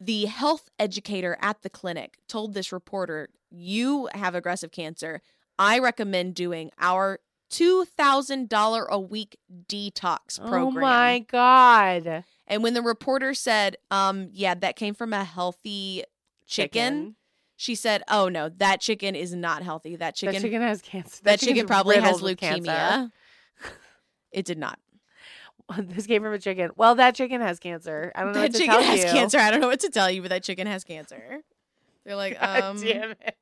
The health educator at the clinic told this reporter, "You have aggressive cancer. I recommend doing our two thousand dollars a week detox program." Oh my God. And when the reporter said, um, yeah, that came from a healthy chicken, chicken, she said, "Oh no, that chicken is not healthy. That chicken, that chicken has cancer. That, that chicken probably has leukemia." It did not. "This came from a chicken. Well, that chicken has cancer. I don't know that what to tell you. That chicken has cancer. I don't know what to tell you, but that chicken has cancer." They're like, God um, damn it.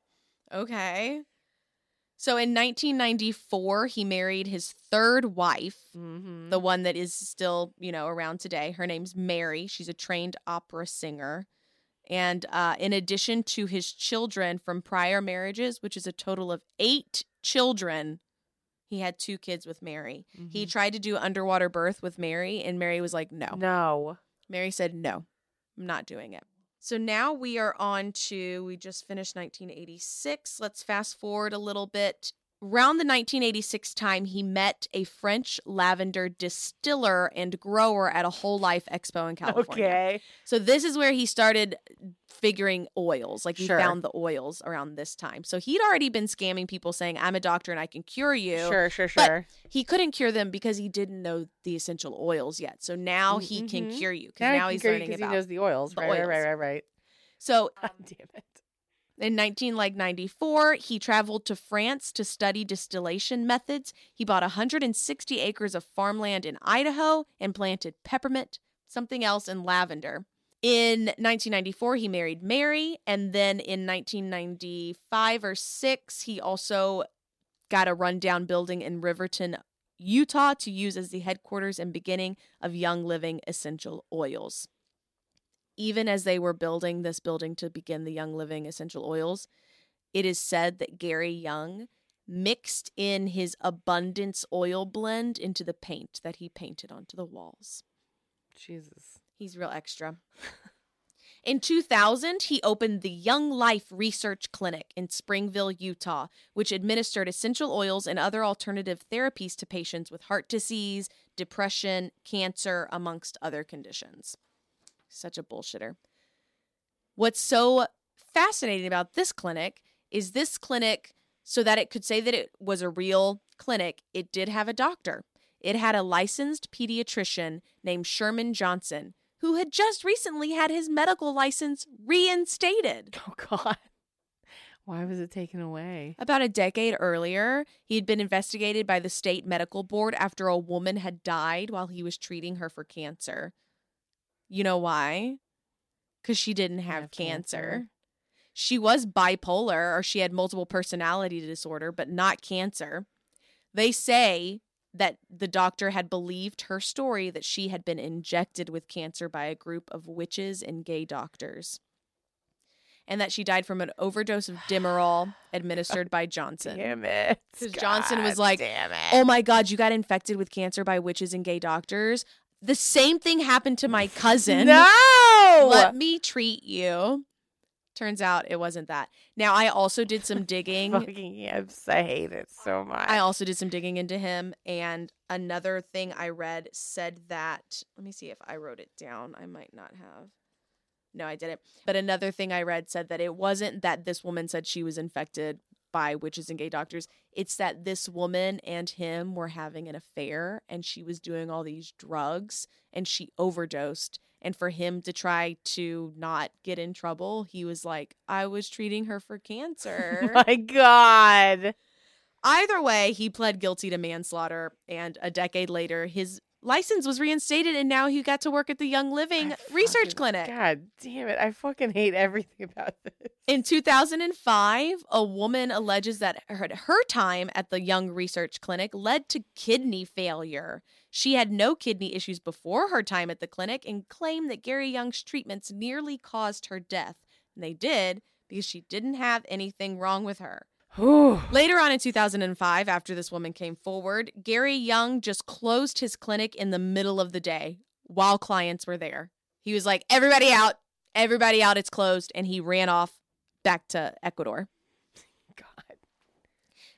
Okay. So in nineteen ninety-four, he married his third wife, mm-hmm. the one that is still, you know, around today. Her name's Mary. She's a trained opera singer. And uh, in addition to his children from prior marriages, which is a total of eight children, he had two kids with Mary. Mm-hmm. He tried to do underwater birth with Mary, and Mary was like, no. No. Mary said, "No, I'm not doing it." So now we are on to, we just finished nineteen eighty-six. Let's fast forward a little bit. Around the nineteen eighty-six time, he met a French lavender distiller and grower at a Whole Life Expo in California. Okay. So this is where he started figuring oils. Like he sure. found the oils around this time. So he'd already been scamming people saying, "I'm a doctor and I can cure you." Sure, sure, sure. But he couldn't cure them because he didn't know the essential oils yet. So now mm-hmm. he can cure you. Because now, now he's learning about he knows the oils. The right, oils. right, right, right. So um, damn it. In nineteen ninety-four, he traveled to France to study distillation methods. He bought one hundred sixty acres of farmland in Idaho and planted peppermint, something else, and lavender. In nineteen ninety-four, he married Mary, and then in nineteen ninety-five or six, he also got a rundown building in Riverton, Utah, to use as the headquarters and beginning of Young Living Essential Oils. Even as they were building this building to begin the Young Living Essential Oils, it is said that Gary Young mixed in his abundance oil blend into the paint that he painted onto the walls. Jesus. He's real extra. In two thousand, he opened the Young Life Research Clinic in Springville, Utah, which administered essential oils and other alternative therapies to patients with heart disease, depression, cancer, amongst other conditions. Such a bullshitter. What's so fascinating about this clinic is this clinic, so that it could say that it was a real clinic, it did have a doctor. It had a licensed pediatrician named Sherman Johnson, who had just recently had his medical license reinstated. Oh, God. Why was it taken away? About a decade earlier, he had been investigated by the state medical board after a woman had died while he was treating her for cancer. You know why? Because she didn't have, have cancer. cancer. She was bipolar, or she had multiple personality disorder, but not cancer. They say that the doctor had believed her story that she had been injected with cancer by a group of witches and gay doctors, and that she died from an overdose of Demerol administered by Johnson. Damn it. Because Johnson was like, oh my God, you got infected with cancer by witches and gay doctors. The same thing happened to my cousin. No! Let me treat you. Turns out it wasn't that. Now, I also did some digging. Fucking yes, I hate it so much. I also did some digging into him. And another thing I read said that, let me see if I wrote it down. I might not have. No, I didn't. But another thing I read said that it wasn't that this woman said she was infected by witches and gay doctors. It's that this woman and him were having an affair, and she was doing all these drugs, and she overdosed. And for him to try to not get in trouble, he was like, I was treating her for cancer. My God. Either way, he pled guilty to manslaughter. And a decade later, his license was reinstated. And now he got to work at the Young Living I Research fucking, Clinic. God damn it. I fucking hate everything about this. In two thousand five, a woman alleges that her, her time at the Young Research Clinic led to kidney failure. She had no kidney issues before her time at the clinic and claimed that Gary Young's treatments nearly caused her death. And they did, because she didn't have anything wrong with her. Later on in two thousand five, after this woman came forward, Gary Young just closed his clinic in the middle of the day while clients were there. He was like, everybody out, everybody out, it's closed. And he ran off back to Ecuador.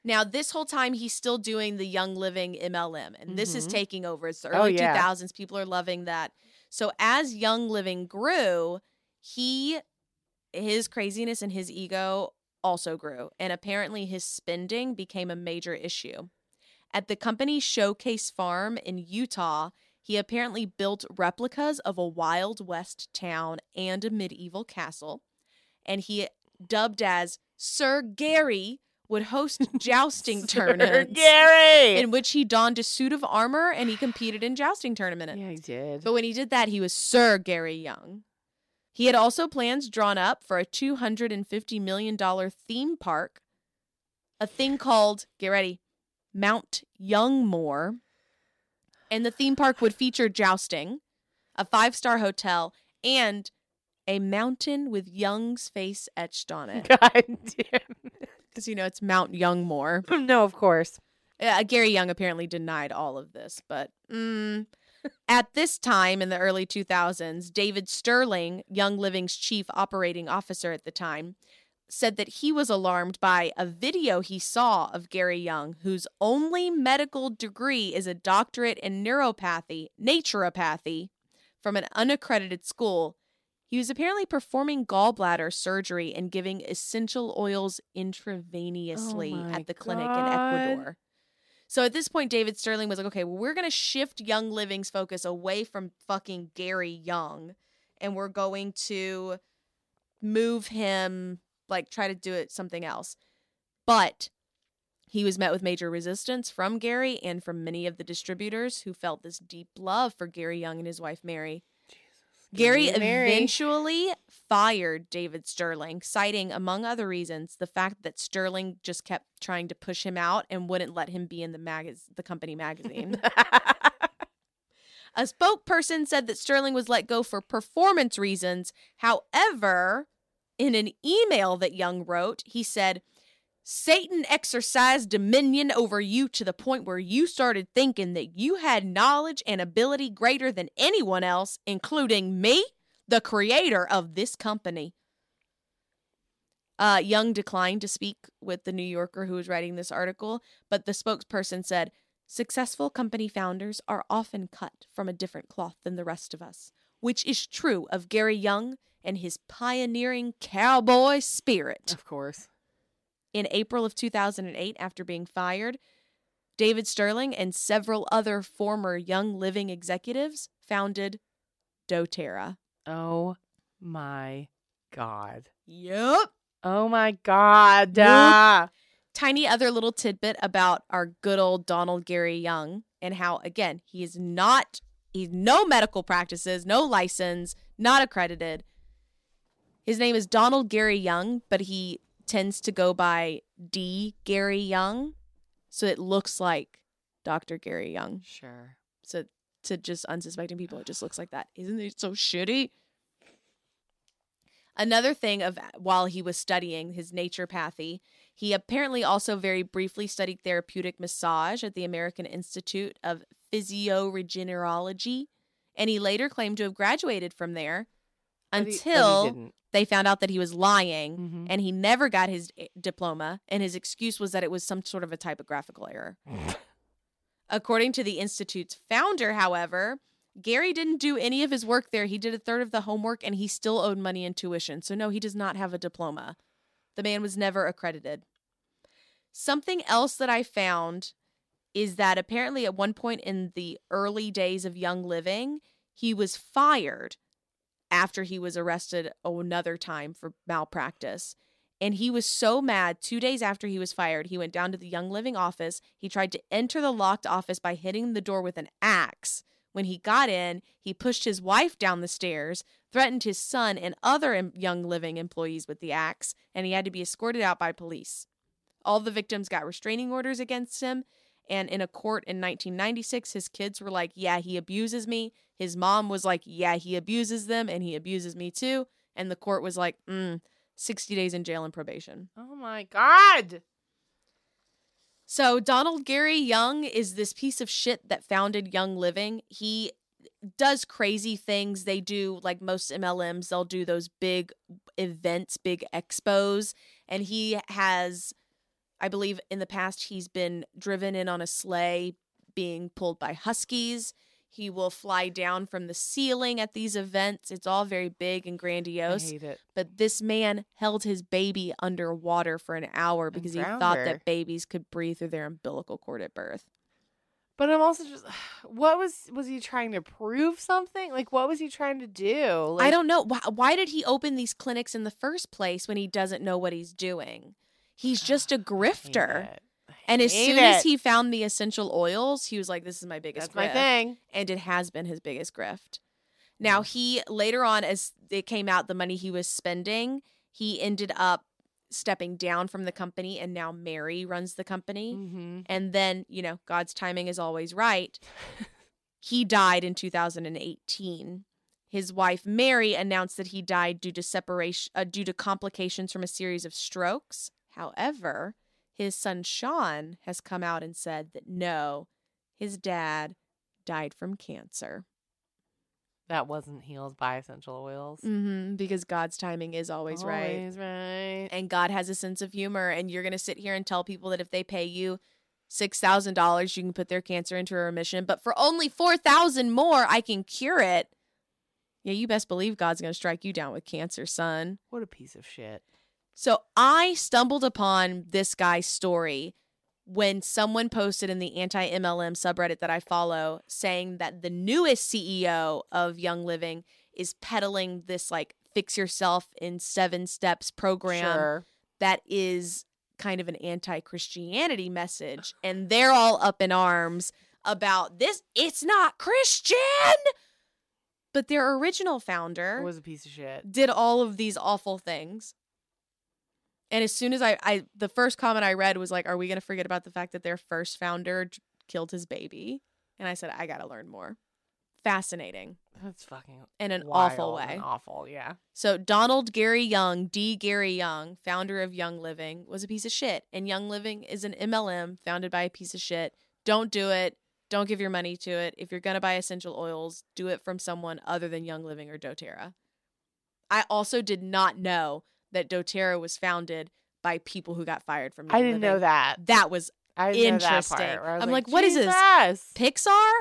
Now, this whole time, he's still doing the Young Living M L M, and this mm-hmm. is taking over. It's the early oh, yeah. two thousands. People are loving that. So as Young Living grew, he, his craziness and his ego also grew, and apparently his spending became a major issue. At the company's Showcase Farm in Utah, he apparently built replicas of a Wild West town and a medieval castle, and he, dubbed as Sir Gary, would host jousting tournaments Gary! in which he donned a suit of armor and he competed in jousting tournaments. Yeah, he did. But when he did that, he was Sir Gary Young. He had also plans drawn up for a two hundred fifty million dollars theme park, a thing called, get ready, Mount Youngmore. And the theme park would feature jousting, a five-star hotel, and a mountain with Young's face etched on it. God damn it. Because, you know, it's Mount Youngmore. No, of course. Uh, Gary Young apparently denied all of this. But mm, at this time in the early two thousands, David Sterling, Young Living's chief operating officer at the time, said that he was alarmed by a video he saw of Gary Young, whose only medical degree is a doctorate in neuropathy, naturopathy, from an unaccredited school. He was apparently performing gallbladder surgery and giving essential oils intravenously oh at the clinic God. in Ecuador. So at this point, David Sterling was like, okay, well, we're going to shift Young Living's focus away from fucking Gary Young. And we're going to move him, like try to do it something else. But he was met with major resistance from Gary and from many of the distributors who felt this deep love for Gary Young and his wife, Mary. Gary eventually fired David Sterling, citing, among other reasons, the fact that Sterling just kept trying to push him out and wouldn't let him be in the mag- the company magazine. A spokesperson said that Sterling was let go for performance reasons. However, in an email that Young wrote, he said, Satan exercised dominion over you to the point where you started thinking that you had knowledge and ability greater than anyone else, including me, the creator of this company. Uh, Young declined to speak with the New Yorker who was writing this article, but the spokesperson said, "Successful company founders are often cut from a different cloth than the rest of us, which is true of Gary Young and his pioneering cowboy spirit." Of course. In April of two thousand eight, after being fired, David Sterling and several other former Young Living executives founded doTERRA. Oh my God. Yep. Oh my God. Yep. Tiny other little tidbit about our good old Donald Gary Young and how, again, he is not, he's no medical practices, no license, not accredited. His name is Donald Gary Young, but he tends to go by D. Gary Young. So it looks like Doctor Gary Young. Sure. So to just unsuspecting people, it just looks like that. Isn't it so shitty? Another thing of while he was studying his naturopathy, he apparently also very briefly studied therapeutic massage at the American Institute of Physioregenerology, and he later claimed to have graduated from there until but he, but he they found out that he was lying, mm-hmm. and he never got his diploma, and his excuse was that it was some sort of a typographical error. According to the Institute's founder, however, Gary didn't do any of his work there. He did a third of the homework, and he still owed money and tuition. So, no, he does not have a diploma. The man was never accredited. Something else that I found is that apparently at one point in the early days of Young Living, he was fired after he was arrested another time for malpractice. And he was so mad, two days after he was fired, he went down to the Young Living office. He tried to enter the locked office by hitting the door with an axe. When he got in, he pushed his wife down the stairs, threatened his son and other Young Living employees with the axe, and he had to be escorted out by police. All the victims got restraining orders against him, and in a court in nineteen ninety-six, his kids were like, "Yeah, he abuses me." His mom was like, "Yeah, he abuses them, and he abuses me too." And the court was like, mm, sixty days in jail and probation. Oh, my God. So Donald Gary Young is this piece of shit that founded Young Living. He does crazy things. They do, like most M L Ms, they'll do those big events, big expos. And he has, I believe in the past, he's been driven in on a sleigh being pulled by huskies. He will fly down from the ceiling at these events. It's all very big and grandiose. I hate it. But this man held his baby underwater for an hour because he thought her. that babies could breathe through their umbilical cord at birth. But I'm also just, what was, was he trying to prove something? Like, what was he trying to do? Like, I don't know. Why, why did he open these clinics in the first place when he doesn't know what he's doing? He's just a grifter. And as Hate soon it. as he found the essential oils, he was like, this is my biggest That's grift. That's my thing. And it has been his biggest grift. Now, he later on, as it came out, the money he was spending, he ended up stepping down from the company. And now Mary runs the company. Mm-hmm. And then, you know, God's timing is always right. He died in two thousand eighteen. His wife, Mary, announced that he died due to separation, uh, due to complications from a series of strokes. However, his son, Sean, has come out and said that, no, his dad died from cancer. That wasn't healed by essential oils. Mm-hmm, because God's timing is always, always right. Always right. And God has a sense of humor. And you're going to sit here and tell people that if they pay you six thousand dollars, you can put their cancer into remission. But for only four thousand dollars more, I can cure it. Yeah, you best believe God's going to strike you down with cancer, son. What a piece of shit. So I stumbled upon this guy's story when someone posted in the anti-M L M subreddit that I follow saying that the newest C E O of Young Living is peddling this like fix yourself in seven steps program sure. that is kind of an anti-Christianity message. And they're all up in arms about this. It's not Christian. But their original founder was a piece of shit. Did all of these awful things. And as soon as I, I, the first comment I read was like, are we going to forget about the fact that their first founder j- killed his baby? And I said, I got to learn more. Fascinating. That's fucking in an wild awful way. Awful, yeah. So Donald Gary Young, D. Gary Young, founder of Young Living, was a piece of shit. And Young Living is an M L M founded by a piece of shit. Don't do it. Don't give your money to it. If you're going to buy essential oils, do it from someone other than Young Living or doTERRA. I also did not know that doTERRA was founded by people who got fired from Young I didn't Living. know that. That was I interesting. That part I'm like, like what is this? Pixar?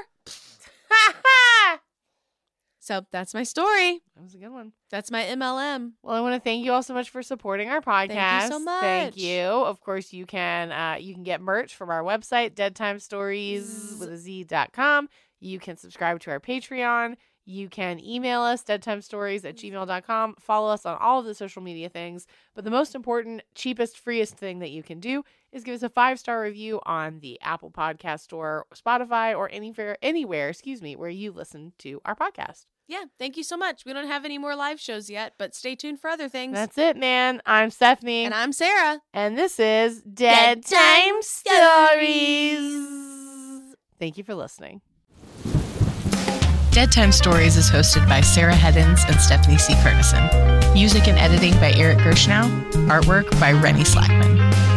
So that's my story. That was a good one. That's my M L M. Well, I want to thank you all so much for supporting our podcast. Thank you so much. Thank you. Of course, you can uh, you can get merch from our website, dead time stories with a z dot com. You can subscribe to our Patreon. You can email us, dead time stories at gmail dot com. Follow us on all of the social media things. But the most important, cheapest, freest thing that you can do is give us a five-star review on the Apple Podcast Store, Spotify, or anywhere, anywhere, excuse me, where you listen to our podcast. Yeah, thank you so much. We don't have any more live shows yet, but stay tuned for other things. That's it, man. I'm Stephanie. And I'm Sarah. And this is Dead, Dead Time Stories. Thank you for listening. Dead Time Stories is hosted by Sarah Heddens and Stephanie C. Ferguson. Music and editing by Eric Gershnow. Artwork by Rennie Slackman.